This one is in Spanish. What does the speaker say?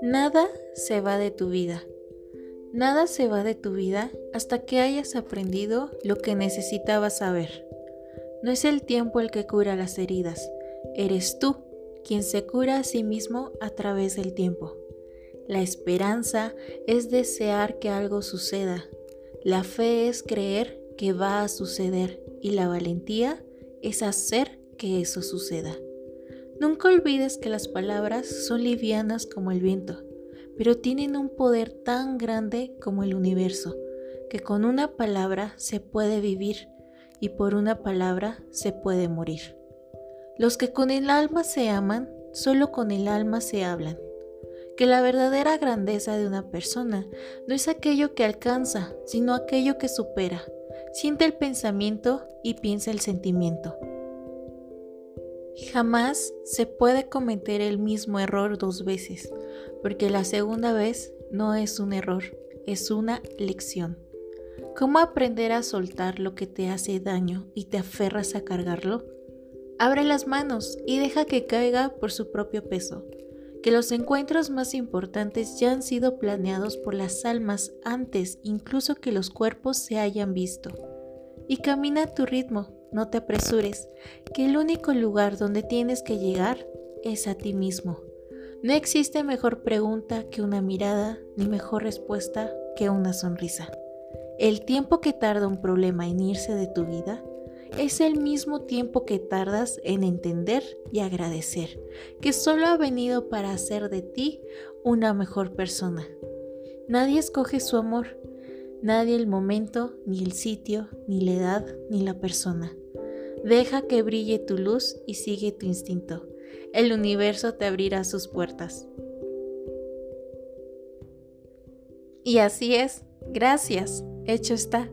Nada se va de tu vida. Nada se va de tu vida hasta que hayas aprendido lo que necesitabas saber. No es el tiempo el que cura las heridas, eres tú quien se cura a sí mismo a través del tiempo. La esperanza es desear que algo suceda. La fe es creer que va a suceder y la valentía es hacer que eso suceda. Nunca olvides que las palabras son livianas como el viento, pero tienen un poder tan grande como el universo, que con una palabra se puede vivir y por una palabra se puede morir. Los que con el alma se aman, solo con el alma se hablan. Que la verdadera grandeza de una persona no es aquello que alcanza, sino aquello que supera. Siente el pensamiento y piensa el sentimiento. Jamás se puede cometer el mismo error dos veces, porque la segunda vez no es un error, es una lección. ¿Cómo aprender a soltar lo que te hace daño y te aferras a cargarlo? Abre las manos y deja que caiga por su propio peso. Que los encuentros más importantes ya han sido planeados por las almas antes incluso que los cuerpos se hayan visto. Y camina a tu ritmo, no te apresures, que el único lugar donde tienes que llegar es a ti mismo. No existe mejor pregunta que una mirada, ni mejor respuesta que una sonrisa. El tiempo que tarda un problema en irse de tu vida es el mismo tiempo que tardas en entender y agradecer, que solo ha venido para hacer de ti una mejor persona. Nadie escoge su amor. Nadie el momento, ni el sitio, ni la edad, ni la persona. Deja que brille tu luz y sigue tu instinto. El universo te abrirá sus puertas. Y así es. Gracias. Hecho está.